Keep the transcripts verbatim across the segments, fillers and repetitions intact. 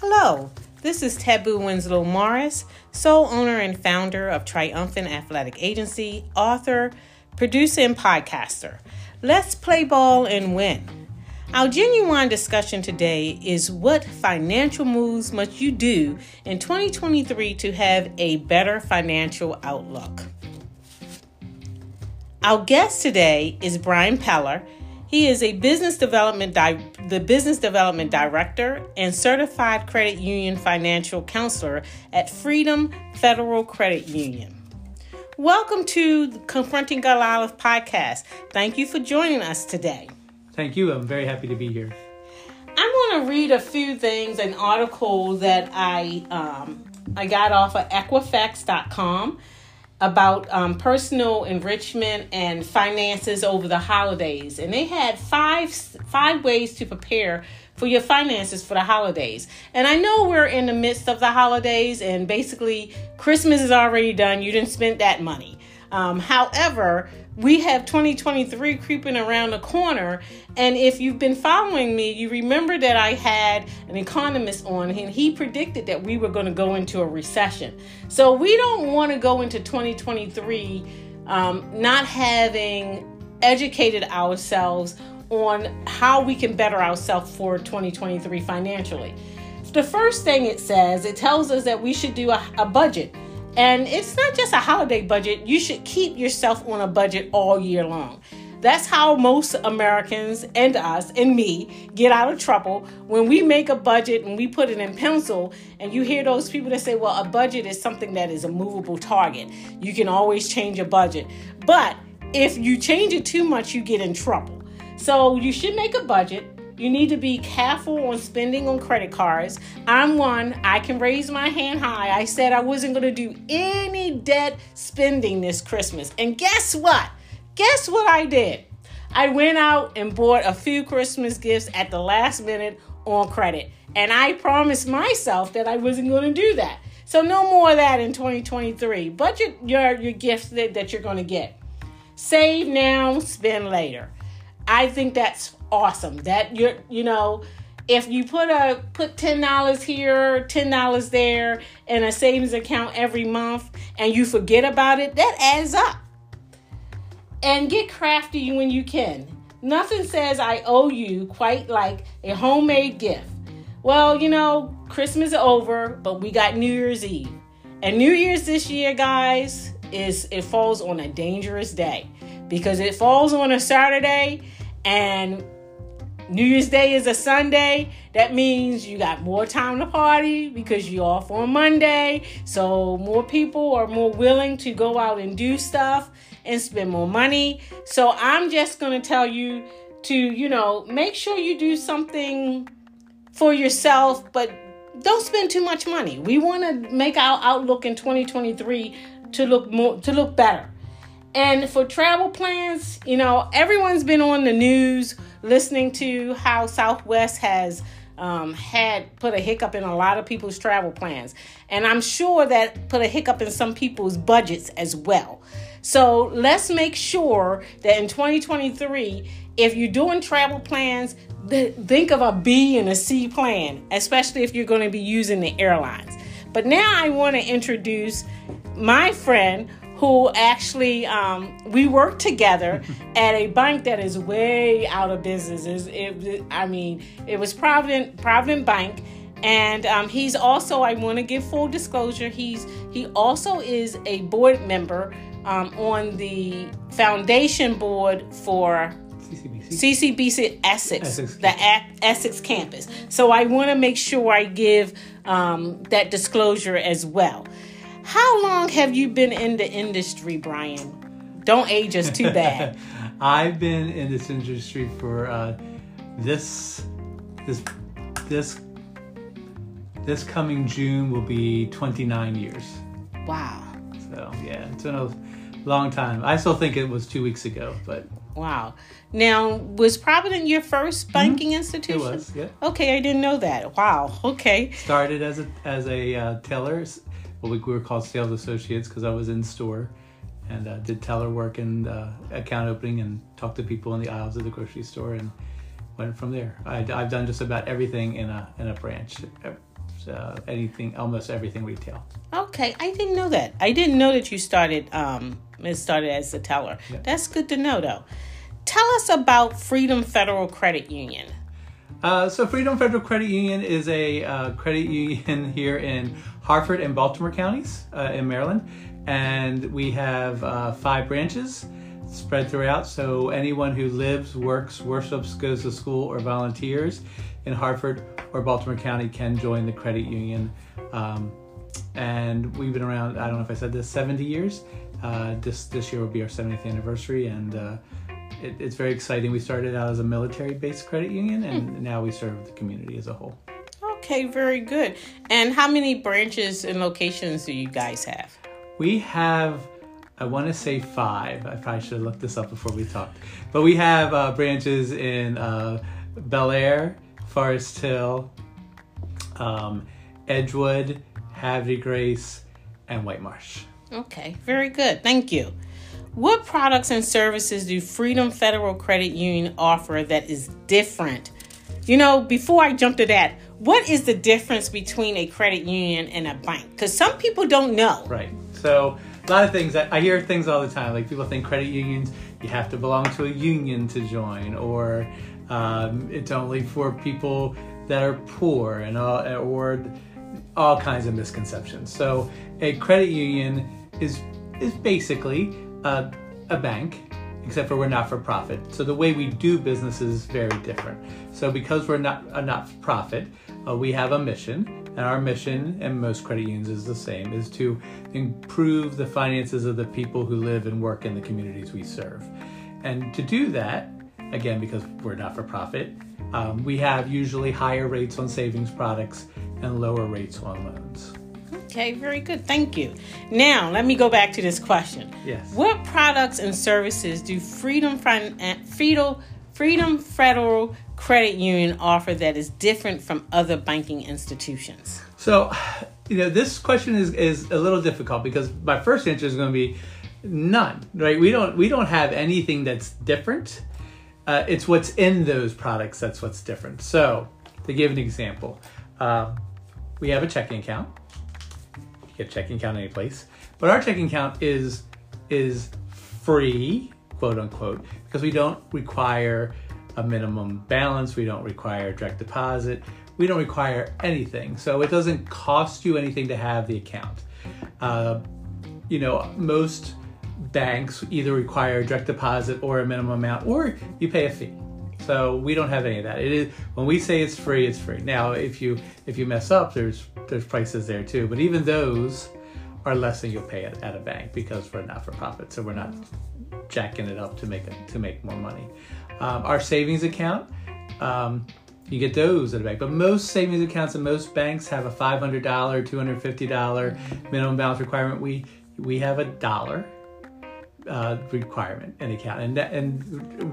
Hello, this is Tabu Winslow Morris, sole owner and founder of Triumphant Athletic Agency, author, producer, and podcaster. Let's play ball and win. Our genuine discussion today is what financial moves must you do in twenty twenty-three to have a better financial outlook. Our guest today is Brian Peller. He is a business development di- the business development director and certified credit union financial counselor at Freedom Federal Credit Union. Welcome to the Confronting Galilee podcast. Thank you for joining us today. Thank you. I'm very happy to be here. I'm going to read a few things, an article that I um, I got off of Equifax dot com about um, personal enrichment and finances over the holidays. And they had five five ways to prepare for your finances for the holidays. And I know we're in the midst of the holidays and basically Christmas is already done. You didn't spend that money. Um, however, we have twenty twenty-three creeping around the corner. And if you've been following me, you remember that I had an economist on and he predicted that we were going to go into a recession. So we don't want to go into twenty twenty-three um, not having educated ourselves on how we can better ourselves for twenty twenty-three financially. The first thing it says, it tells us that we should do a, a budget. And it's not just a holiday budget. You should keep yourself on a budget all year long. That's how most Americans and us and me get out of trouble. When we make a budget and we put it in pencil, and you hear those people that say, well, a budget is something that is a movable target. You can always change a budget. But if you change it too much, you get in trouble. So you should make a budget. You need to be careful on spending on credit cards. I'm one. I can raise my hand high. I said I wasn't going to do any debt spending this Christmas. And guess what? Guess what I did? I went out and bought a few Christmas gifts at the last minute on credit. And I promised myself that I wasn't going to do that. So no more of that in twenty twenty-three. Budget your, your gifts that, that you're going to get. Save now, spend later. I think that's awesome. That you're, you know, if you put a put ten dollars here, ten dollars there in a savings account every month and you forget about it, that adds up. And get crafty when you can. Nothing says I owe you quite like a homemade gift. Well, you know, Christmas is over, but we got New Year's Eve. And New Year's this year, guys, is it falls on a dangerous day because it falls on a Saturday. And New Year's Day is a Sunday. That means you got more time to party because you're off on Monday. So more people are more willing to go out and do stuff and spend more money. So I'm just going to tell you to, you know, make sure you do something for yourself, but don't spend too much money. We want to make our outlook in twenty twenty-three to look more, to look better. And for travel plans, you know, everyone's been on the news listening to how Southwest has um, had put a hiccup in a lot of people's travel plans. And I'm sure that put a hiccup in some people's budgets as well. So let's make sure that in twenty twenty-three, if you're doing travel plans, th- think of a B and a C plan, especially if you're going to be using the airlines. But now I want to introduce my friend who actually, um, we work together at a bank that is way out of business. It, it, I mean, it was Provident, Provident Bank. And um, he's also, I want to give full disclosure, he's he also is a board member um, on the foundation board for C C B C, C C B C Essex, Essex, the a- Essex campus. So I want to make sure I give um, that disclosure as well. How long have you been in the industry, Brian? Don't age us too bad. I've been in this industry for uh, this this this this coming June will be twenty-nine years. Wow. So yeah, it's been a long time. I still think it was two weeks ago, but wow. Now, was Provident your first banking mm-hmm. institution? It was. Yeah. Okay, I didn't know that. Wow. Okay. Started as a as a uh, teller. Well, we were called sales associates because I was in store and uh, did teller work and uh, account opening and talked to people in the aisles of the grocery store and went from there. I, I've done just about everything in a in a branch. uh, anything, almost everything retail. Okay, I didn't know that. I didn't know that you started um, started as a teller. Yeah. That's good to know, though. Tell us about Freedom Federal Credit Union. Uh, so Freedom Federal Credit Union is a uh, credit union here in Harford and Baltimore counties uh, in Maryland. And we have uh, five branches spread throughout. So anyone who lives, works, worships, goes to school, or volunteers in Harford or Baltimore County can join the credit union. Um, and we've been around, I don't know if I said this, seventy years. Uh, this, this year will be our seventieth anniversary. And uh, It, it's very exciting. We started out as a military-based credit union, and hmm. now we serve the community as a whole. Okay, very good. And how many branches and locations do you guys have? We have, I want to say five. I probably should have looked this up before we talked. But we have uh, branches in uh, Bel Air, Forest Hill, um, Edgewood, Havre de Grace, and White Marsh. Okay, very good. Thank you. What products and services do Freedom Federal Credit Union offer that is different? You know, before I jump to that, what is the difference between a credit union and a bank? Because some people don't know. Right. So a lot of things, I hear things all the time. Like people think credit unions, you have to belong to a union to join, or um, it's only for people that are poor, and all, or all kinds of misconceptions. So a credit union is is basically Uh, a bank, except for we're not-for-profit. So the way we do business is very different. So because we're not a not-for-profit, uh, we have a mission, and our mission, and most credit unions is the same, is to improve the finances of the people who live and work in the communities we serve. And to do that, again, because we're not-for-profit, um, we have usually higher rates on savings products and lower rates on loans. Okay, very good. Thank you. Now, let me go back to this question. Yes. What products and services do Freedom Freedom, Freedom Federal Credit Union offer that is different from other banking institutions? So, you know, this question is, is a little difficult because my first answer is going to be none, right? We don't we don't have anything that's different. Uh, it's what's in those products that's what's different. So, to give an example, uh, we have a checking account. A checking account any place, but our checking account is is free, quote unquote, because we don't require a minimum balance, we don't require direct deposit, we don't require anything. So it doesn't cost you anything to have the account. Uh, you know, most banks either require direct deposit or a minimum amount, or you pay a fee. So we don't have any of that. It is, when we say it's free, it's free. Now, if you if you mess up, there's there's prices there too. But even those are less than you'll pay at, at a bank because we're not for profit. So we're not jacking it up to make a, to make more money. Um, our savings account, um, you get those at a bank. But most savings accounts and most banks have a five hundred dollars, two hundred fifty dollars minimum balance requirement. We we have a dollar. Uh, requirement and account, and that, and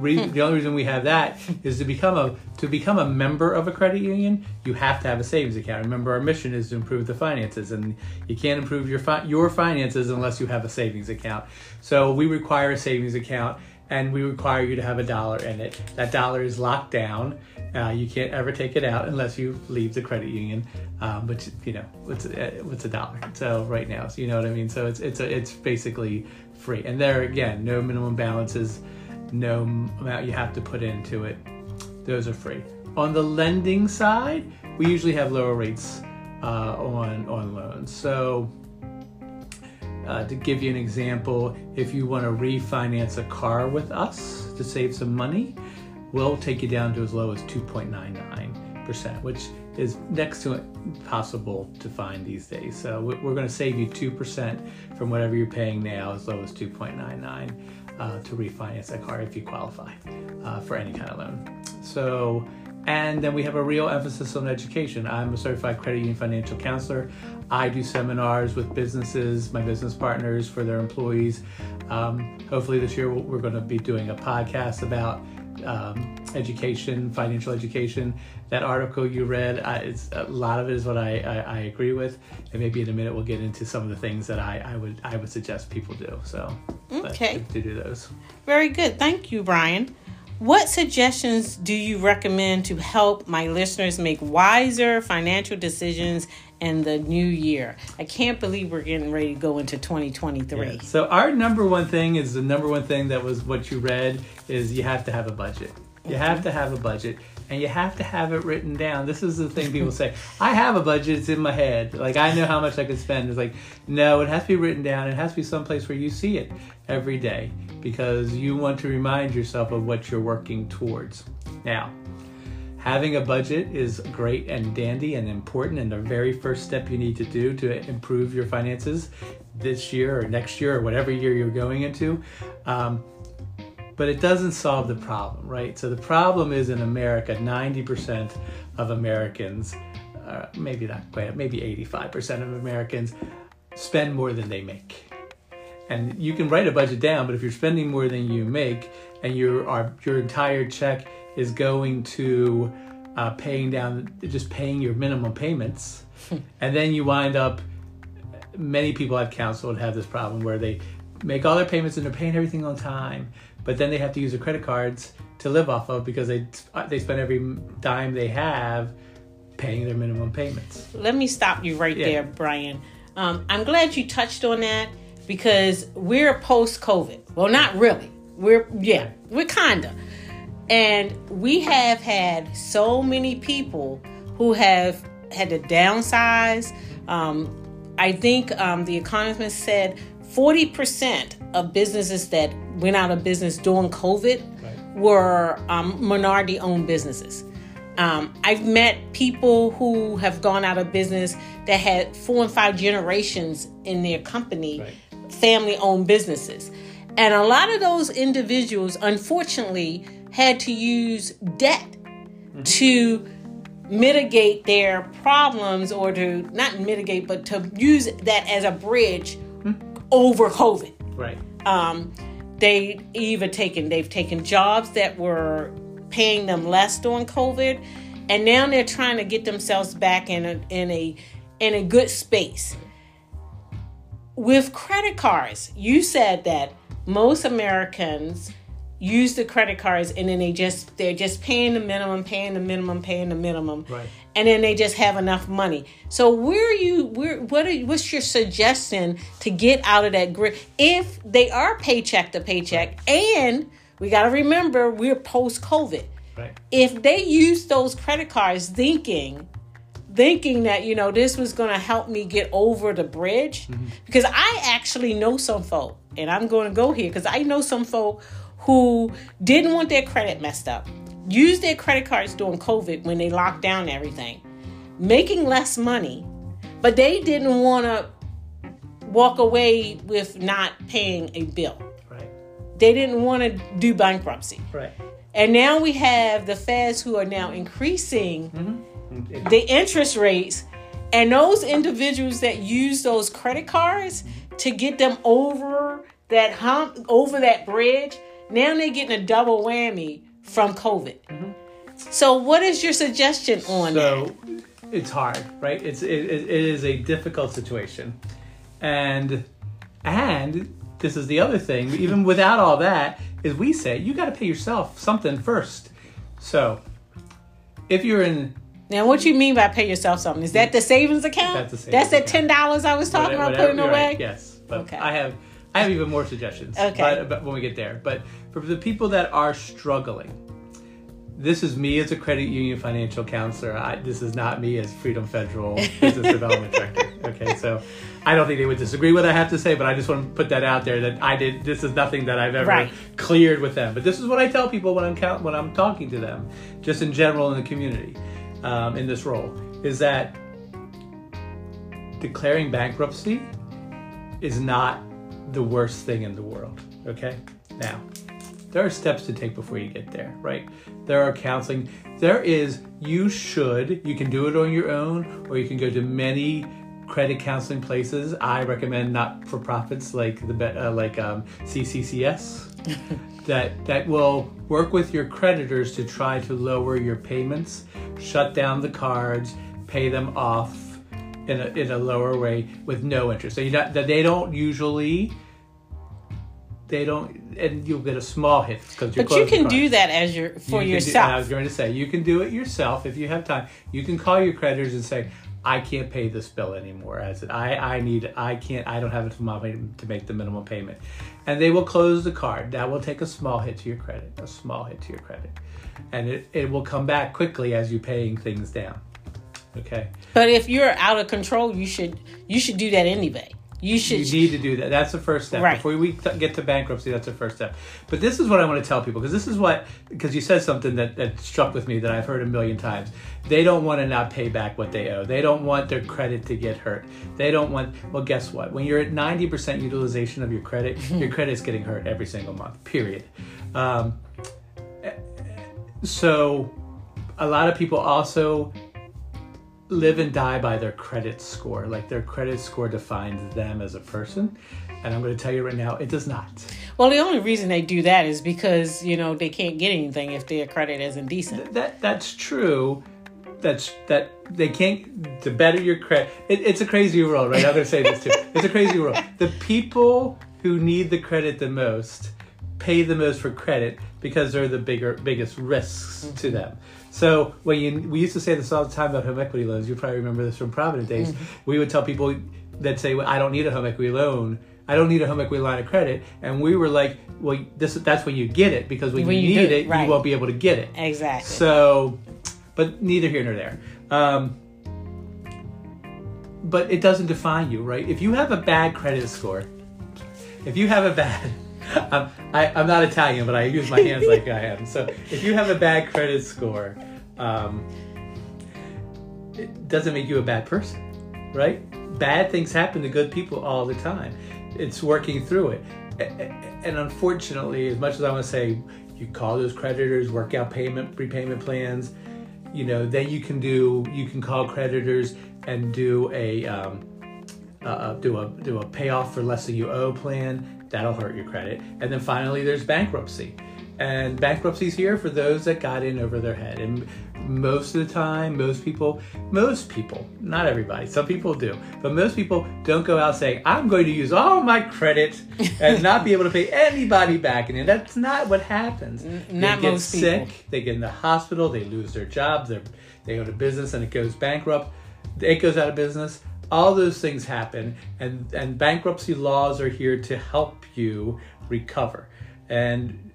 re- the only reason we have that is to become a to become a member of a credit union. You have to have a savings account. Remember, our mission is to improve the finances, and you can't improve your fi- your finances unless you have a savings account. So we require a savings account, and we require you to have a dollar in it. That dollar is locked down. Uh, you can't ever take it out unless you leave the credit union. Um, but you know, what's what's a dollar? So right now, so you know what I mean. So it's it's a, it's basically free. And there again, no minimum balances, no amount you have to put into it. Those are free. On the lending side, we usually have lower rates uh, on on loans. So uh, to give you an example, if you want to refinance a car with us to save some money, we'll take you down to as low as two point nine nine percent, which is next to impossible to find these days. So we're going to save you two percent from whatever you're paying now, as low as two point nine nine uh, to refinance that car if you qualify uh, for any kind of loan. So, and then we have a real emphasis on education. I'm a certified credit union financial counselor. I do seminars with businesses, my business partners, for their employees. Um, hopefully this year we're going to be doing a podcast about Um, education, financial education. That article you read, I, it's, a lot of it is what I, I, I agree with, and maybe in a minute we'll get into some of the things that I, I would I would suggest people do. So okay, to do those. Very good, thank you, Brian. What suggestions do you recommend to help my listeners make wiser financial decisions in the new year? I can't believe we're getting ready to go into twenty twenty-three. Yeah. So our number one thing is the number one thing that was what you read is you have to have a budget. You have to have a budget, and you have to have it written down. This is the thing people say. I have a budget. It's in my head. Like, I know how much I could spend. It's like, no, it has to be written down. It has to be someplace where you see it every day because you want to remind yourself of what you're working towards. Now, having a budget is great and dandy and important, and the very first step you need to do to improve your finances this year or next year or whatever year you're going into. Um, But it doesn't solve the problem, right? So the problem is in America, ninety percent of Americans, uh, maybe not quite, maybe eighty-five percent of Americans spend more than they make. And you can write a budget down, but if you're spending more than you make and your are, your entire check is going to uh, paying down, just paying your minimum payments, and then you wind up, many people I've counseled have this problem where they make all their payments and they're paying everything on time, but then they have to use their credit cards to live off of because they they spend every dime they have paying their minimum payments. Let me stop you right yeah. there, Brian. Um, I'm glad you touched on that because we're post-COVID. Well, not really. We're, yeah, we're kinda. And we have had so many people who have had to downsize. Um, I think um, the Economist said forty percent of businesses that went out of business during COVID right. were um, minority-owned businesses. Um, I've met people who have gone out of business that had four and five generations in their company, right. family-owned businesses. And a lot of those individuals, unfortunately, had to use debt mm-hmm. to mitigate their problems or to, not mitigate, but to use that as a bridge mm-hmm. over COVID. Right. Um, They either taken, they've taken jobs that were paying them less during COVID, and now they're trying to get themselves back in a in a in a good space. With credit cards, you said that most Americans use the credit cards, and then they just they're just paying the minimum, paying the minimum, paying the minimum, right. and then they just have enough money. So where are you? Where what? Are, what's your suggestion to get out of that grip if they are paycheck to paycheck? Right. And we got to remember we're post COVID. Right. If they use those credit cards thinking, thinking that you know this was going to help me get over the bridge, mm-hmm. because I actually know some folk, and I'm going to go here because I know some folk who didn't want their credit messed up, used their credit cards during COVID when they locked down everything, making less money, but they didn't want to walk away with not paying a bill. Right. They didn't want to do bankruptcy. Right. And now we have the feds who are now increasing mm-hmm. the interest rates, and those individuals that use those credit cards to get them over that hump, over that bridge, now they're getting a double whammy from COVID. Mm-hmm. So what is your suggestion on so, that? So it's hard, right? It's it, it is a difficult situation. And and this is the other thing, even without all that, is we say you got to pay yourself something first. So if you're in... Now, what you mean by pay yourself something? Is that the savings account? That's the savings That's account. That ten dollars I was talking whatever, about putting away? Right. Yes. But okay. I have... I have even more suggestions okay. but, but when we get there. But for the people that are struggling, this is me as a credit union financial counselor. I, this is not me as Freedom Federal Business Development Director. Okay, so I don't think they would disagree with what I have to say, but I just want to put that out there that I did. This is nothing that I've ever right. cleared with them. But this is what I tell people when I'm count, when I'm talking to them, just in general in the community, um, in this role, is that declaring bankruptcy is not the worst thing in the world, okay? Now, there are steps to take before you get there, right? There are counseling. There is, you should, you can do it on your own, or you can go to many credit counseling places. I recommend not-for-profits like the uh, like um, C C C S that, that will work with your creditors to try to lower your payments, shut down the cards, pay them off in a, in a lower way with no interest. So you not, they don't usually they don't, and you'll get a small hit because you're. But you can do that as your for you yourself. Do, I was going to say you can do it yourself if you have time. You can call your creditors and say, "I can't pay this bill anymore. As I, I need, I can't, I don't have enough money to make the minimum payment," and they will close the card. That will take a small hit to your credit, a small hit to your credit, and it, it will come back quickly as you're paying things down. Okay. But if you're out of control, you should you should do that anyway. You should. You need to do that. That's the first step. Right. Before we th- get to bankruptcy, that's the first step. But this is what I want to tell people, because this is what, because you said something that, that struck with me that I've heard a million times. They don't want to not pay back what they owe. They don't want their credit to get hurt. They don't want, well, guess what? When you're at ninety percent utilization of your credit, your credit's getting hurt every single month, period. Um, so a lot of people also live and die by their credit score. Like, their credit score defines them as a person. And I'm going to tell you right now, it does not. Well, the only reason they do that is because, you know, they can't get anything if their credit isn't decent. Th- that That's true. That's that they can't, to better your credit. It, it's a crazy world, right? Others say this too. It's a crazy world. The people who need the credit the most pay the most for credit because they're the bigger, biggest risks mm-hmm. to them. So when you, we used to say this all the time about home equity loans. You probably remember this from Provident days. Mm-hmm. We would tell people that say, well, I don't need a home equity loan. I don't need a home equity line of credit. And we were like, well, this that's when you get it, because when, when you, you need it, it right. you won't be able to get it. Exactly. So, but neither here nor there. Um, but it doesn't define you, right? If you have a bad credit score, if you have a bad... Um, I, I'm not Italian, but I use my hands like I am. So if you have a bad credit score, um, it doesn't make you a bad person, right? Bad things happen to good people all the time. It's working through it. And unfortunately, as much as I want to say, you call those creditors, work out payment, prepayment plans, you know, then you can do, you can call creditors and do a, um, uh, do a, do a payoff for less than you owe plan. That'll hurt your credit. And then finally, there's bankruptcy. And bankruptcy's here for those that got in over their head. And most of the time, most people, most people, not everybody, some people do, but most people don't go out saying, I'm going to use all my credit and not be able to pay anybody back. And that's not what happens. Not they get most sick, people. They get in the hospital, they lose their jobs, they own a business and it goes bankrupt, it goes out of business. All those things happen, and, and bankruptcy laws are here to help you recover. And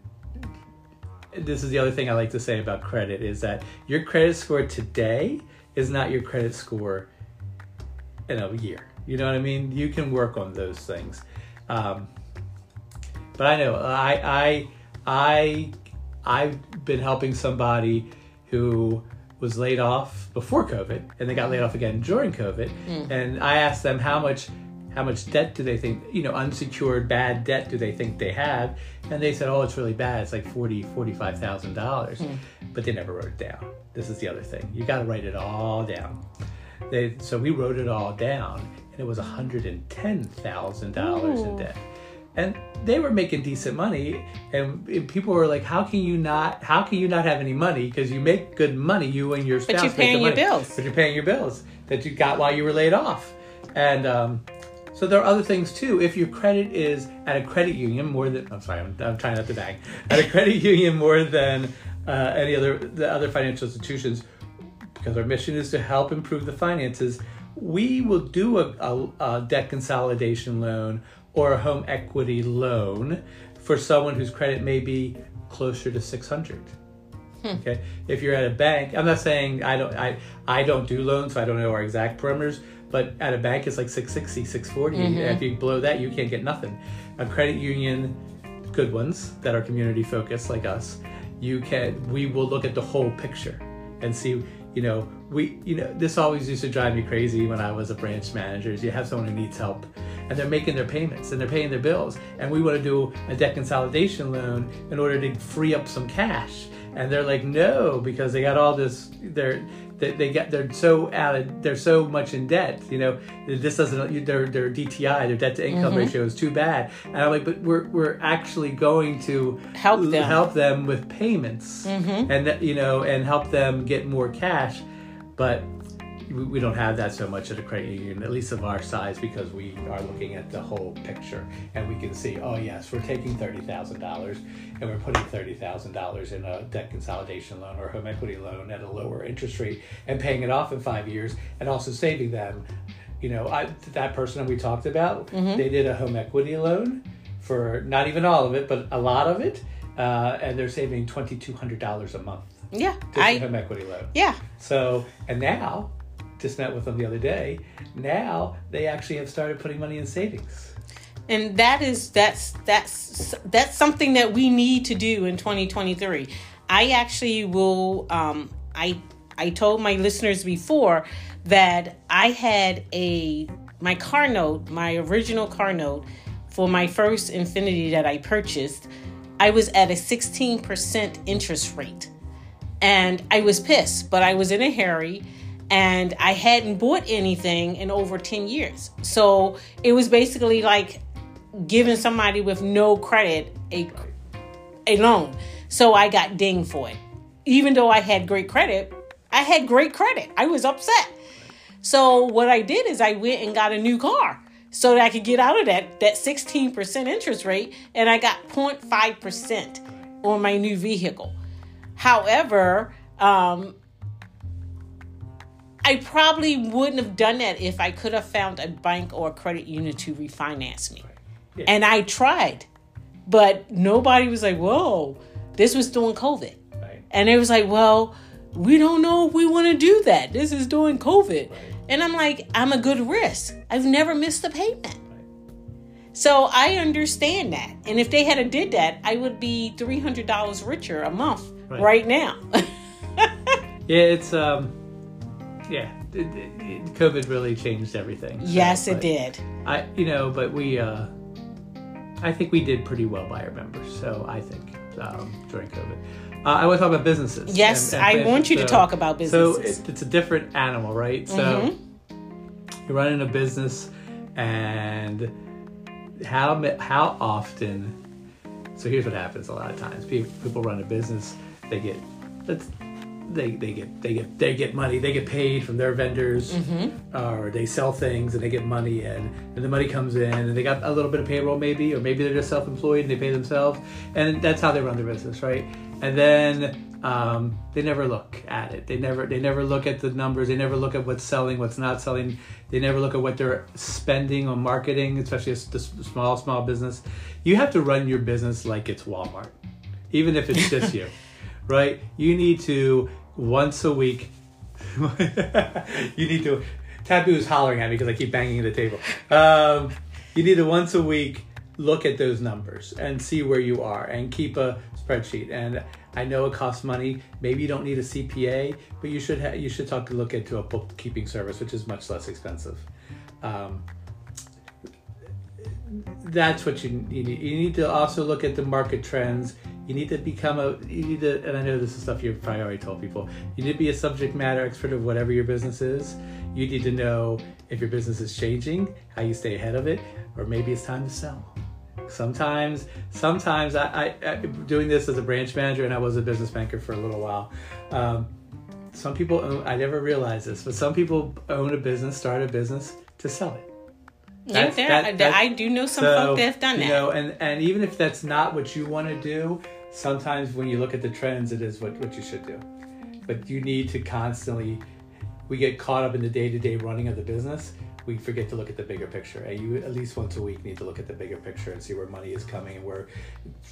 this is the other thing I like to say about credit, is that your credit score today is not your credit score in a year. You know what I mean? You can work on those things. Um, but I know I I I I've been helping somebody who was laid off before COVID, and they got laid off again during COVID. Mm. And I asked them how much, how much debt do they think, you know, unsecured bad debt do they think they have? And they said, oh, it's really bad. It's like forty thousand dollars, forty-five thousand dollars. Mm. But they never wrote it down. This is the other thing. You got to write it all down. They So we wrote it all down, and it was one hundred ten thousand dollars in debt. And they were making decent money, and people were like, "How can you not? How can you not have any money? Because you make good money, you and your spouse make the money. But you're paying your bills. But you're paying your bills that you got while you were laid off." And um, so there are other things too. If your credit is at a credit union more than I'm sorry, I'm, I'm trying not to bang at a credit union more than uh, any other the other financial institutions, because our mission is to help improve the finances. We will do a, a, a debt consolidation loan or a home equity loan for someone whose credit may be closer to six hundred. Hmm. Okay, if you're at a bank, I'm not saying I don't I I don't do loans, so I don't know our exact parameters. But at a bank, it's like six sixty, six forty. Mm-hmm. If you blow that, you can't get nothing. A credit union, good ones that are community focused like us, you can. We will look at the whole picture and see. You know, we, you know, this always used to drive me crazy when I was a branch manager. You have someone who needs help, and they're making their payments and they're paying their bills, and we want to do a debt consolidation loan in order to free up some cash, and they're like, no, because they got all this. They're they, they got they're so out of they're so much in debt. You know, this doesn't their their D T I, their debt to income mm-hmm. ratio is too bad, and I'm like, but we're we're actually going to help them help them with payments, mm-hmm. and you know, and help them get more cash. But we don't have that so much at a credit union, at least of our size, because we are looking at the whole picture, and we can see, oh yes, we're taking thirty thousand dollars and we're putting thirty thousand dollars in a debt consolidation loan or home equity loan at a lower interest rate and paying it off in five years and also saving them. You know, I, that person that we talked about, mm-hmm. they did a home equity loan for not even all of it, but a lot of it, uh, and they're saving twenty-two hundred dollars a month. Yeah, I home equity loan. Yeah. So, and now, just met with them the other day. Now they actually have started putting money in savings. And that is that's that's that's something that we need to do in twenty twenty-three. I actually will. Um, I I told my listeners before that I had a my car note, my original car note for my first Infiniti that I purchased. I was at a sixteen percent interest rate. And I was pissed, but I was in a hurry and I hadn't bought anything in over ten years. So it was basically like giving somebody with no credit a, a loan. So I got dinged for it. Even though I had great credit, I had great credit. I was upset. So what I did is I went and got a new car so that I could get out of that, that sixteen percent interest rate. And I got zero point five percent on my new vehicle. However, um, I probably wouldn't have done that if I could have found a bank or a credit union to refinance me. Right. Yeah. And I tried, but nobody was like, whoa, this was during COVID. Right. And it was like, well, we don't know if we want to do that. This is during COVID. Right. And I'm like, I'm a good risk. I've never missed a payment. So I understand that. And if they had a did that, I would be three hundred dollars richer a month right, right now. yeah, it's, um, yeah, it, it, COVID really changed everything. So, yes, it did. I, you know, but we, uh, I think we did pretty well by our members. So I think um, during COVID. Uh, I want to talk about businesses. Yes, and, and I want you so, to talk about businesses. So it, it's a different animal, right? So mm-hmm. you're running a business and... How how often? So here's what happens a lot of times. People, people run a business. They get let's they they get they get they get money. They get paid from their vendors, mm-hmm. or they sell things and they get money in. And the money comes in, and they got a little bit of payroll maybe, or maybe they're just self-employed and they pay themselves. And that's how they run their business, right? And then um, they never look at it. They never they never look at the numbers. They never look at what's selling, what's not selling. They never look at what they're spending on marketing, especially the small, small business. You have to run your business like it's Walmart, even if it's just you, right? You need to, once a week, you need to, Tabu's hollering at me because I keep banging the table. Um, you need to once a week look at those numbers and see where you are and keep a spreadsheet. And I know it costs money. Maybe you don't need a C P A, but you should ha- you should talk to look into a bookkeeping service, which is much less expensive. Um, that's what you need. You need to also look at the market trends. You need to become a. You need to, and I know this is stuff you've probably already told people. You need to be a subject matter expert of whatever your business is. You need to know if your business is changing, how you stay ahead of it, or maybe it's time to sell. Sometimes, sometimes I, I, I doing this as a branch manager, and I was a business banker for a little while. Um, some people own, I never realized this, but some people own a business, start a business to sell it. That's, yeah, that, that, I do know some so, folk that have done that. You know, and, and even if that's not what you want to do, sometimes when you look at the trends, it is what, what you should do. But you need to constantly, we get caught up in the day-to-day running of the business. We forget to look at the bigger picture. And you at least once a week need to look at the bigger picture and see where money is coming and where,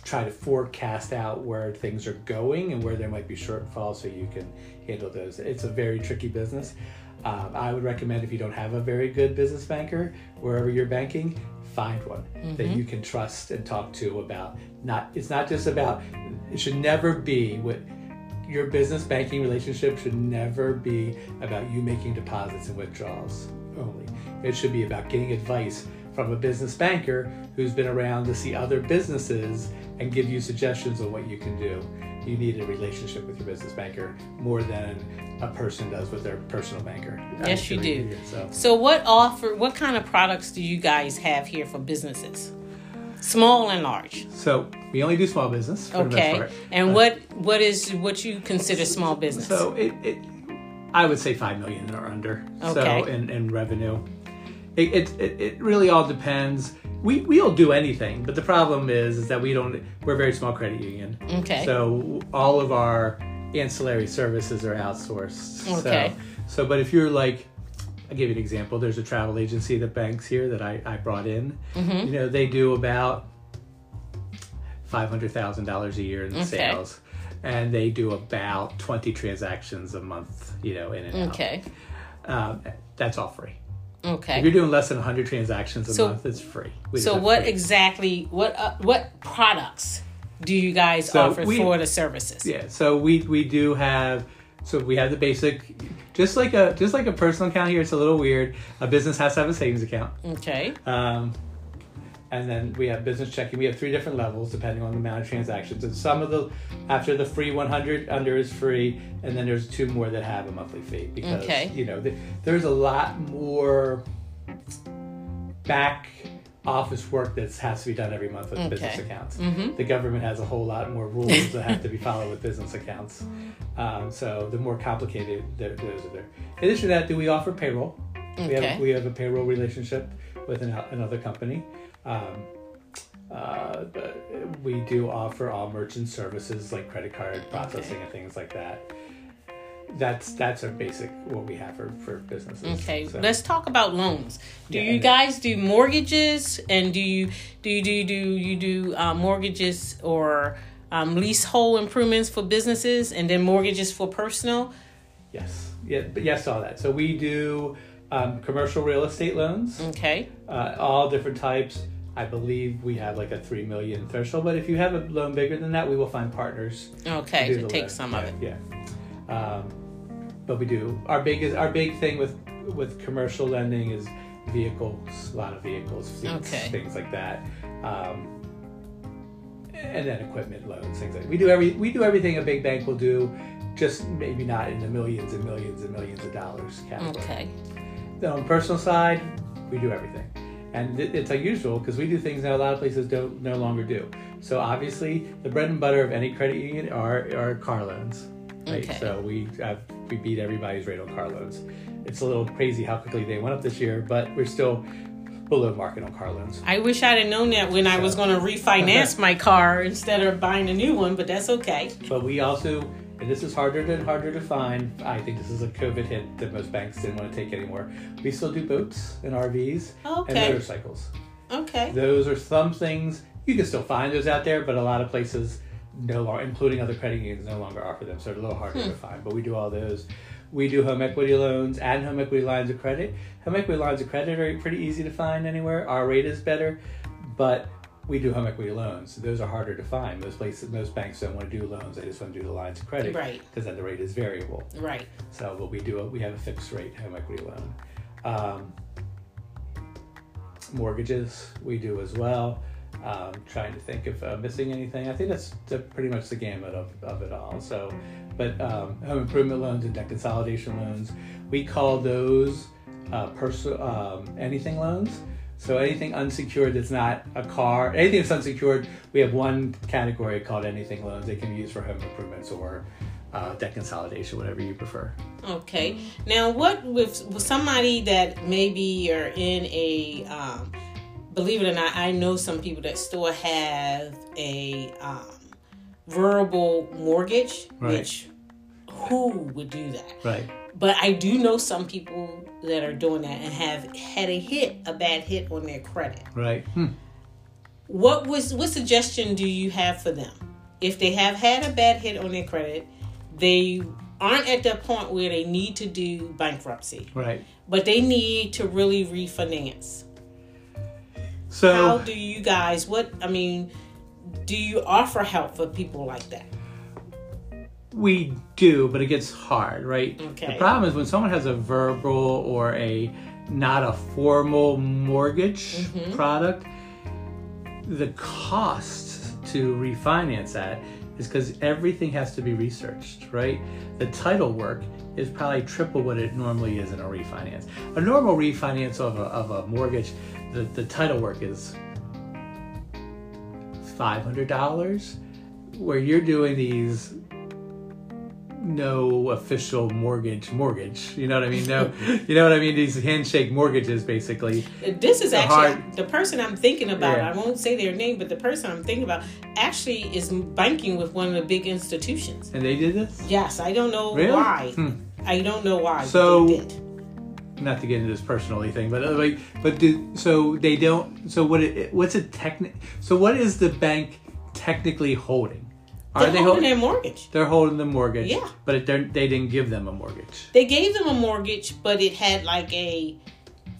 try to forecast out where things are going and where there might be shortfalls so you can handle those. It's a very tricky business. Um, I would recommend if you don't have a very good business banker, wherever you're banking, find one mm-hmm. that you can trust and talk to about. Not it's not just about, it should never be what, your business banking relationship should never be about you making deposits and withdrawals only. It should be about getting advice from a business banker who's been around to see other businesses and give you suggestions on what you can do. You need a relationship with your business banker more than a person does with their personal banker. Yes, sure you do. You do so. so what offer? What kind of products do you guys have here for businesses? Small and large. So we only do small business. For okay. The most part. And uh, what what is what you consider small business? So it, it I would say five million dollars or under. Okay. So in, in revenue. It, it it it really all depends. We we'll do anything, but the problem is is that we don't. We're a very small credit union. Okay. So all of our ancillary services are outsourced. Okay. So, so but if you're like, I'll give you an example. There's a travel agency that banks here that I I brought in. Mm-hmm. You know, they do about five hundred thousand dollars a year in okay. sales, and they do about twenty transactions a month. You know, in and okay. out. Okay. Um, that's all free. Okay. If you're doing less than one hundred transactions a so, month, it's free. We so what free. exactly, what uh, what products do you guys so offer we, for the services? Yeah, so we, we do have, so we have the basic, just like a just like a personal account here, it's a little weird. A business has to have a savings account. Okay. Um, and then we have business checking. We have three different levels depending on the amount of transactions. And some of the, after the free one hundred, under is free. And then there's two more that have a monthly fee. Because, okay. you know, th- there's a lot more back office work that has to be done every month with okay. business accounts. Mm-hmm. The government has a whole lot more rules that have to be followed with business accounts. Um, so the more complicated those are there. In addition to that, do we offer payroll? Okay. We have, we have a payroll relationship with an, another company. Um, uh, we do offer all merchant services like credit card processing okay. and things like that. That's that's our basic what we have for, for businesses. Okay, so let's talk about loans. Do yeah, you guys do mortgages, and do you do you, do you, do you do uh, mortgages or um, leasehold improvements for businesses, and then mortgages for personal? Yes, yeah, but yes, all that. So we do. Um, commercial real estate loans. Okay. Uh, all different types. I believe we have like a three million threshold, but if you have a loan bigger than that, we will find partners. Okay, to, to take loan. some yeah, of it. Yeah. Um, but we do our biggest, our big thing with with commercial lending is vehicles, a lot of vehicles, seats, okay. things like that, um, and then equipment loans, things like that. We do every we do everything a big bank will do, just maybe not in the millions and millions and millions of dollars category. Okay. On the personal side, we do everything. And it's unusual because we do things that a lot of places don't no longer do. So obviously, the bread and butter of any credit union are, are car loans. Right? Okay. So we uh, we beat everybody's rate on car loans. It's a little crazy how quickly they went up this year, but we're still below market on car loans. I wish I'd have known that when so. I was going to refinance my car instead of buying a new one, but that's okay. But we also... And this is harder and harder to find. I think this is a COVID hit that most banks didn't want to take anymore. We still do boats and R Vs okay. and motorcycles. Okay. Those are some things. You can still find those out there, but a lot of places, no longer, including other credit unions, no longer offer them. So they're a little harder hmm. to find. But we do all those. We do home equity loans and home equity lines of credit. Home equity lines of credit are pretty easy to find anywhere. Our rate is better, but... We do home equity loans. Those are harder to find. Most places, most banks don't want to do loans. They just want to do the lines of credit, right? Because then the rate is variable, right? So, what we do, we have a fixed rate home equity loan. Um, mortgages we do as well. Um, trying to think if uh, missing anything. I think that's pretty much the gamut of, of it all. So, but um, home improvement loans and debt consolidation loans, we call those uh, pers- um, anything loans. So anything unsecured that's not a car, anything that's unsecured, we have one category called anything loans. They can be used for home improvements or uh, debt consolidation, whatever you prefer. Okay. Now, what with, with somebody that maybe are in a, um, believe it or not, I know some people that still have a um, verbal mortgage, right. which who would do that? Right. But I do know some people that are doing that and have had a hit, a bad hit on their credit. Right. Hmm. What was what suggestion do you have for them? If they have had a bad hit on their credit, they aren't at the point where they need to do bankruptcy. Right. But they need to really refinance. So how do you guys, what, I mean, do you offer help for people like that? We do, but it gets hard, right? Okay. The problem is when someone has a verbal or a not a formal mortgage mm-hmm. product, the cost to refinance that is because everything has to be researched, right? The title work is probably triple what it normally is in a refinance. A normal refinance of a, of a mortgage, the, the title work is five hundred dollars, where you're doing these no official mortgage mortgage. You know what I mean? No, you know what I mean? These handshake mortgages, basically. This is the actually hard, the person I'm thinking about. Yeah. I won't say their name, but the person I'm thinking about actually is banking with one of the big institutions. And they did this? Yes. I don't know really? why. Hmm. I don't know why. So, they did. Not to get into this personal thing, but like, but do, so they don't. So what? It, what's a technic? So what is the bank technically holding? Are they're they holding hold, their mortgage. They're holding the mortgage. Yeah. But it, they didn't give them a mortgage. They gave them a mortgage, but it had like a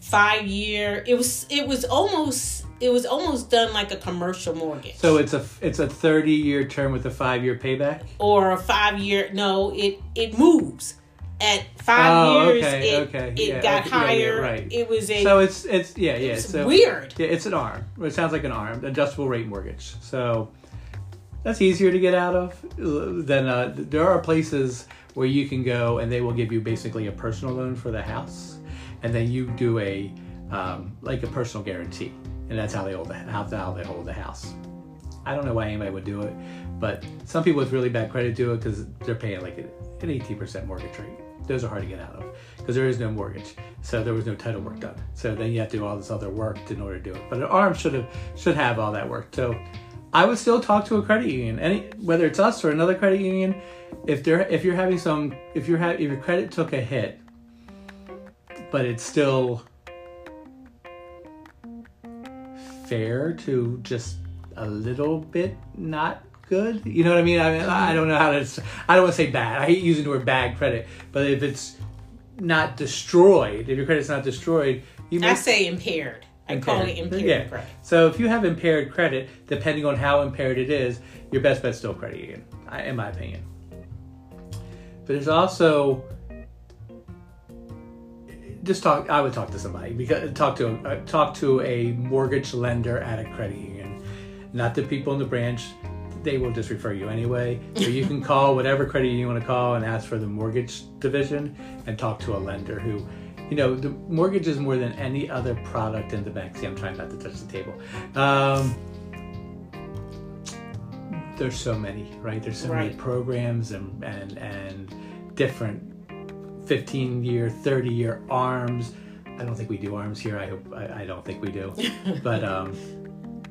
five year. It was. It was almost. It was almost done like a commercial mortgage. So it's a it's a thirty year term with a five year payback. Or a five year. No, it it moves. At five oh, years, okay, it, okay. it yeah, got okay, higher. Yeah, yeah, right. It was a so it's it's yeah yeah. It's so, weird. Yeah, it's an A R M. It sounds like an A R M, adjustable rate mortgage. So that's easier to get out of than uh, there are places where you can go and they will give you basically a personal loan for the house, and then you do a um, like a personal guarantee, and that's how they hold the how, how they hold the house. I don't know why anybody would do it, but some people with really bad credit do it because they're paying like an eighteen percent mortgage rate. Those are hard to get out of because there is no mortgage. So there was no title work done. So then you have to do all this other work in order to do it. But an A R M should have should have all that work. So I would still talk to a credit union, any whether it's us or another credit union. If they're if you're having some if you're ha- if your credit took a hit, but it's still fair to just a little bit not good, you know what I mean? I mean, I don't know how to. I don't want to say bad. I hate using the word bad credit, but if it's not destroyed, if your credit's not destroyed, you. I say impaired. impaired. I call it impaired yeah. credit. So if you have impaired credit, depending on how impaired it is, your best bet's still credit union, in my opinion. But there's also just talk. I would talk to somebody because talk to a, talk to a mortgage lender at a credit union, not the people in the branch. They will just refer you anyway. So you can call whatever credit you want to call and ask for the mortgage division and talk to a lender who, you know, the mortgage is more than any other product in the bank. See, I'm trying not to touch the table. Um, there's so many, right? There's so right. many programs and, and, and different fifteen-year, thirty-year A R Ms. I don't think we do A R Ms here. I hope I, I don't think we do. But... Um,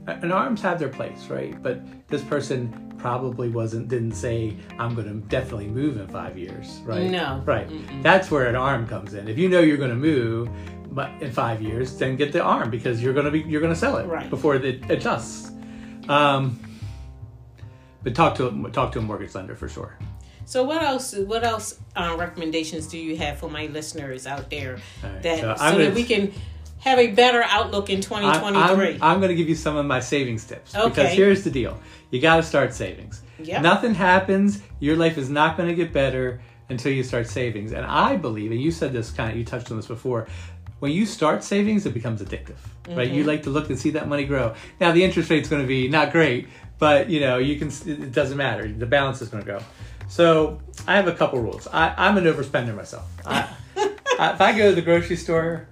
and A R Ms have their place, right? But this person probably wasn't, didn't say, I'm going to definitely move in five years, right? No. Right. Mm-mm. That's where an A R M comes in. If you know you're going to move in five years, then get the A R M because you're going to be, you're going to sell it right. before it adjusts. Um, but talk to, talk to a mortgage lender for sure. So what else? What else uh, recommendations do you have for my listeners out there right, that so, so that we can have a better outlook in twenty twenty-three. I'm, I'm going to give you some of my savings tips. Okay. Because here's the deal. You got to start savings. Yep. Nothing happens. Your life is not going to get better until you start savings. And I believe, and you said this kind of, you touched on this before, when you start savings, it becomes addictive, mm-hmm. right? You like to look and see that money grow. Now, the interest rate's going to be not great, but you know, you can, it doesn't matter. The balance is going to grow. So I have a couple rules. I, I'm an overspender myself. I, I, if I go to the grocery store,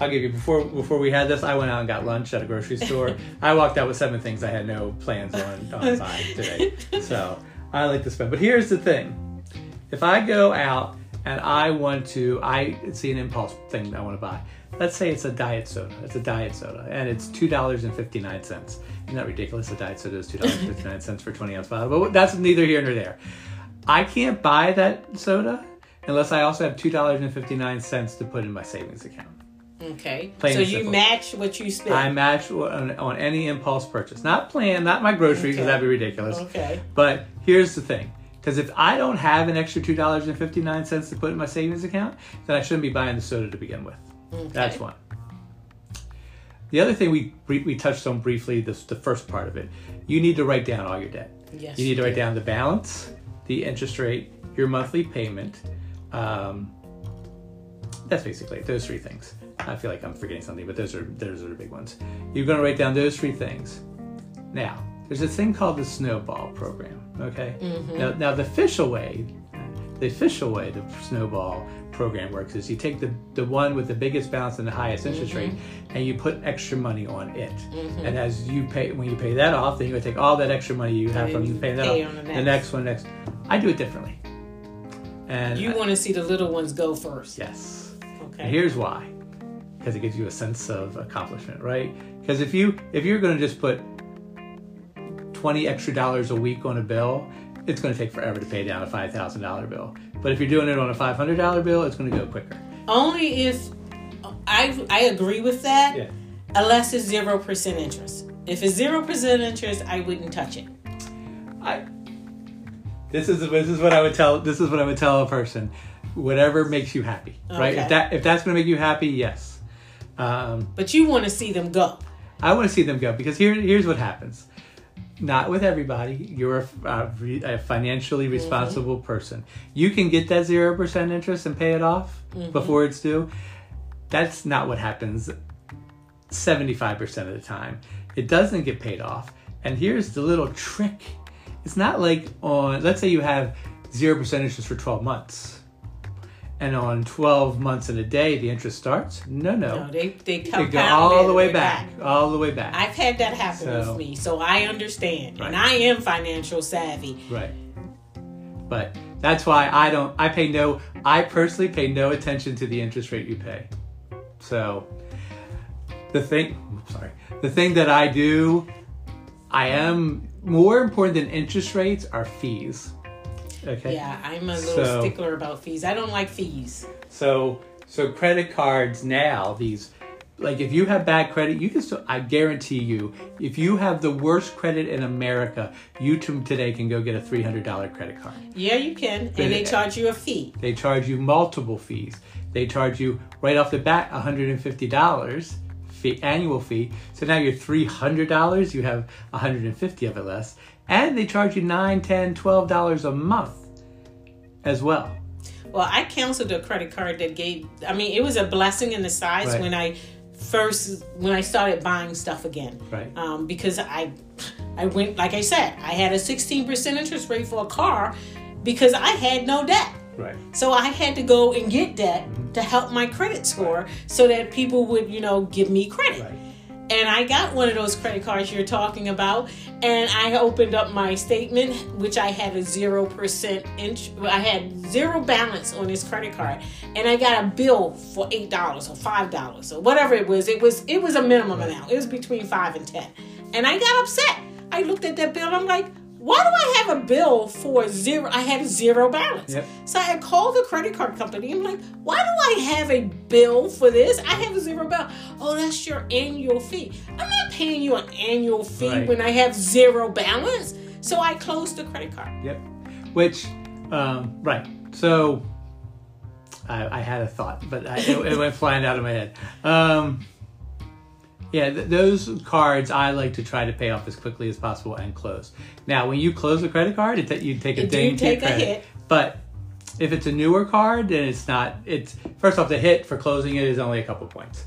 I'll give you, before before we had this, I went out and got lunch at a grocery store. I walked out with seven things I had no plans on, on buying today. So I like to spend. But here's the thing. If I go out and I want to, I see an impulse thing that I want to buy. Let's say it's a diet soda. It's a diet soda. And it's two dollars and fifty-nine cents. Isn't that ridiculous? A diet soda is two dollars and fifty-nine cents for a twenty ounce bottle. But that's neither here nor there. I can't buy that soda unless I also have two dollars and fifty-nine cents to put in my savings account. Okay. Plain so you simple. Match what you spend. I match on, on any impulse purchase. Not plan, not my groceries, because okay. that'd be ridiculous. Okay. But here's the thing. Because if I don't have an extra two dollars and fifty-nine cents to put in my savings account, then I shouldn't be buying the soda to begin with. Okay. That's one. The other thing we we touched on briefly, this, the first part of it, you need to write down all your debt. Yes. You need to write down the balance, the interest rate, your monthly payment. Um, that's basically it, those three things. I feel like I'm forgetting something, but those are those are the big ones. You're going to write down those three things. Now, there's a thing called the snowball program. Okay. Mm-hmm. Now, now the official way, the official way the snowball program works is you take the, the one with the biggest balance and the highest interest mm-hmm. rate, and you put extra money on it. Mm-hmm. And as you pay, when you pay that off, then you take all that extra money you have and from you paying that pay off. The next. the next one, next. I do it differently. And you want to see the little ones go first. Yes. Okay. And here's why. Because it gives you a sense of accomplishment, right? Because if you if you're going to just put twenty extra dollars a week on a bill, it's going to take forever to pay down a five thousand dollar bill. But if you're doing it on a five hundred dollar bill, it's going to go quicker. Only if I I agree with that, yeah. Unless it's zero percent interest. If it's zero percent interest, I wouldn't touch it. I. This is this is what I would tell this is what I would tell a person. Whatever makes you happy, right? Okay. If that if that's going to make you happy, yes. Um, but you want to see them go. I want to see them go because here, here's what happens. Not with everybody. You're a, a, re, a financially responsible mm-hmm. person. You can get that zero percent interest and pay it off mm-hmm. before it's due. That's not what happens seventy-five percent of the time. It doesn't get paid off. And here's the little trick. It's not like on, let's say you have zero percent interest for twelve months. And on twelve months in a day, the interest starts? No, no. No, they, they come go all the way back, back. All the way back. I've had that happen so, with me, so I understand. Right. And I am financial savvy. Right. But that's why I don't, I pay no, I personally pay no attention to the interest rate you pay. So the thing, oops, sorry, the thing that I do, I am, more important than interest rates are fees. Okay. Yeah, I'm a little so, stickler about fees. I don't like fees. So, so credit cards now, these, like if you have bad credit, you can still, I guarantee you, if you have the worst credit in America, you t- today can go get a three hundred dollars credit card. Yeah, you can. And, and they charge you a fee. They charge you multiple fees. They charge you right off the bat one hundred fifty dollars fee, annual fee. So now you're three hundred dollars, you have one hundred fifty dollars of it less. And they charge you nine dollars, ten dollars, twelve dollars a month as well. Well, I canceled a credit card that gave, I mean, it was a blessing in disguise right. when I first, when I started buying stuff again. Right. Um, because I, I went, like I said, I had a sixteen percent interest rate for a car because I had no debt. Right. So I had to go and get debt mm-hmm. to help my credit score right. so that people would, you know, give me credit. Right. And I got one of those credit cards you're talking about, and I opened up my statement, which I had a zero percent. Int- I had zero balance on this credit card, and I got a bill for eight dollars or five dollars or whatever it was. It was it was a minimum amount. It was between five and ten, and I got upset. I looked at that bill. And I'm like, why do I have a bill for zero? I had zero balance. Yep. So I called the credit card company. I'm like, why do I have a bill for this? I have a zero balance. Oh, that's your annual fee. I'm not paying you an annual fee right. when I have zero balance. So I closed the credit card. Yep. Which, um, right. So I, I had a thought, but I, it, it went flying out of my head. Um, Yeah, th- those cards I like to try to pay off as quickly as possible and close. Now, when you close a credit card, it t- you take a ding, you take a credit. hit. But if it's a newer card, then it's not. It's first off, the hit for closing it is only a couple points.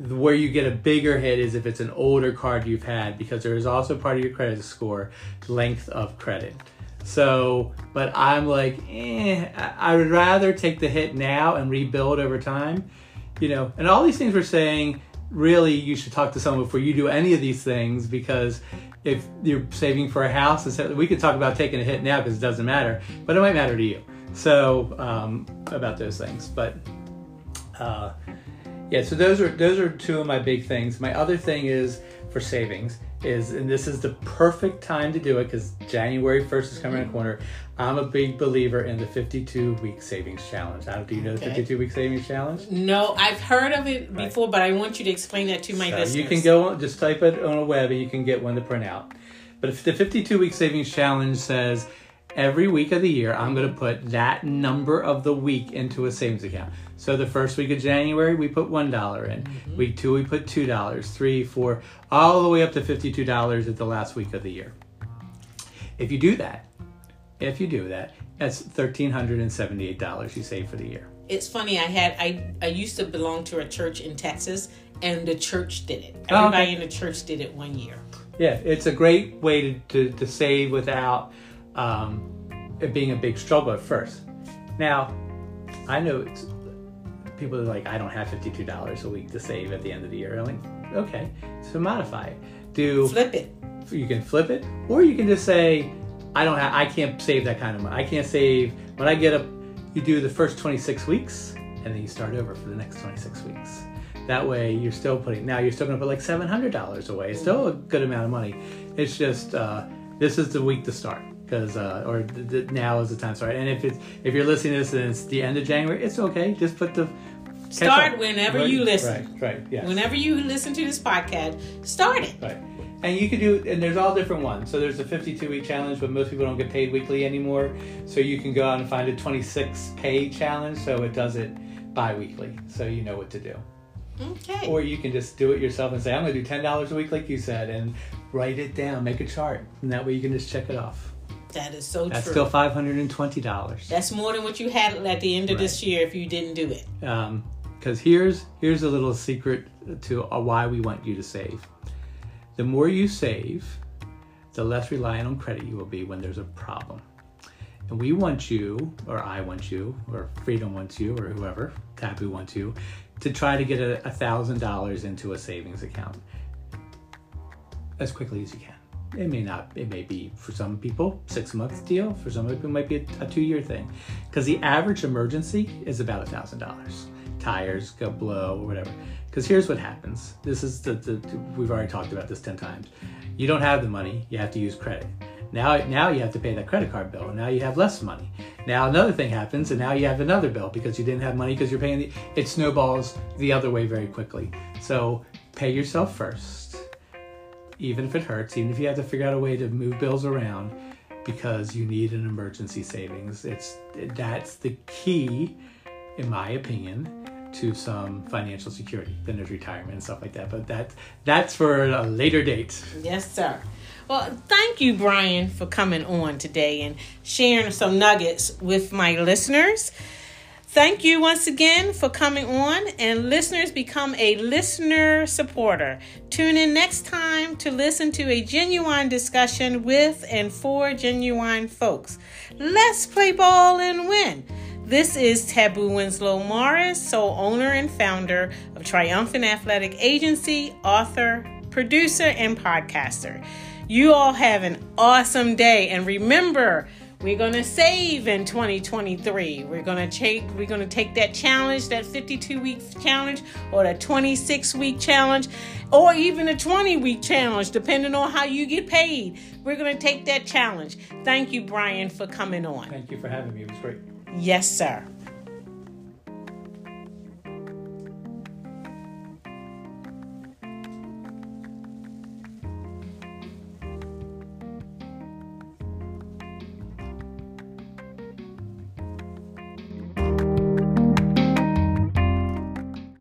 Where you get a bigger hit is if it's an older card you've had, because there is also part of your credit score length of credit. So, but I'm like, eh, I, I would rather take the hit now and rebuild over time. You know, and all these things we're saying. Really, you should talk to someone before you do any of these things, because if you're saving for a house, we could talk about taking a hit now because it doesn't matter, but it might matter to you. So um, about those things, but uh, yeah. So those are those are two of my big things. My other thing is for savings is, and this is the perfect time to do it because January first is coming around the corner. I'm a big believer in the fifty-two week savings challenge. I, do you know okay. the fifty-two week savings challenge? No, I've heard of it right. before, but I want you to explain that to my so listeners. You can go on, just type it on a web and you can get one to print out. But if the fifty-two week savings challenge says every week of the year, I'm going to put that number of the week into a savings account. So the first week of January, we put one dollar in. Mm-hmm. Week two, we put two dollars, three, four, all the way up to fifty-two dollars at the last week of the year. If you do that, If you do that, that's one thousand three hundred seventy-eight dollars you save for the year. It's funny. I had I, I used to belong to a church in Texas, and the church did it. Everybody oh, okay. in the church did it one year. Yeah, it's a great way to, to, to save without um, it being a big struggle at first. Now, I know it's, people are like, I don't have fifty-two dollars a week to save at the end of the year. I'm like, okay, so modify it. Do Flip it. You can flip it, or you can just say, I don't have, I can't save that kind of money. I can't save, when I get up, You do the first twenty-six weeks, and then you start over for the next twenty-six weeks. That way, you're still putting, now you're still going to put like seven hundred dollars away. It's still a good amount of money. It's just, uh, this is the week to start, because uh, or th- th- now is the time to start. And if it's, if you're listening to this and it's the end of January, it's okay. Just put the... Start whenever right. you listen. Right, right, yes. Whenever you listen to this podcast, start it. Right. And you can do, and there's all different ones. So there's a fifty-two week challenge, but most people don't get paid weekly anymore. So you can go out and find a twenty-six pay challenge, so it does it bi-weekly, so you know what to do. Okay. Or you can just do it yourself and say, I'm going to do ten dollars a week, like you said, and write it down, make a chart, and that way you can just check it off. That is so That's true. That's still five hundred twenty dollars. That's more than what you had at the end of right. this year if you didn't do it. Um, because here's, here's a little secret to why we want you to save. The more you save, the less reliant on credit you will be when there's a problem. And we want you, or I want you, or Freedom wants you, or whoever, Tabu wants you, to try to get a one thousand dollars into a savings account as quickly as you can. It may not, it may be, for some people, six months deal. For some people, it might be a, a two-year thing. Because the average emergency is about one thousand dollars. Tires go blow or whatever. Because here's what happens. This is the, the, the we've already talked about this ten times. You don't have the money. You have to use credit. Now, now you have to pay that credit card bill. Now you have less money. Now another thing happens, and now you have another bill because you didn't have money because you're paying. The, it snowballs the other way very quickly. So pay yourself first, even if it hurts, even if you have to figure out a way to move bills around, because you need an emergency savings. It's that's the key, in my opinion, to some financial security. Then there's retirement and stuff like that. But that that's for a later date. Yes, sir. Well, thank you, Brian, for coming on today and sharing some nuggets with my listeners. Thank you once again for coming on, and listeners, become a listener supporter. Tune in next time to listen to a genuine discussion with and for genuine folks. Let's play ball and win. This is Tabu Winslow Morris, sole owner and founder of Triumphant Athletic Agency, author, producer, and podcaster. You all have an awesome day, and remember, we're going to save in twenty twenty-three. We're going to take we're going to take that challenge, that fifty-two week challenge or the twenty-six week challenge or even a twenty week challenge depending on how you get paid. We're going to take that challenge. Thank you, Brian, for coming on. Thank you for having me. It was great. Yes, sir.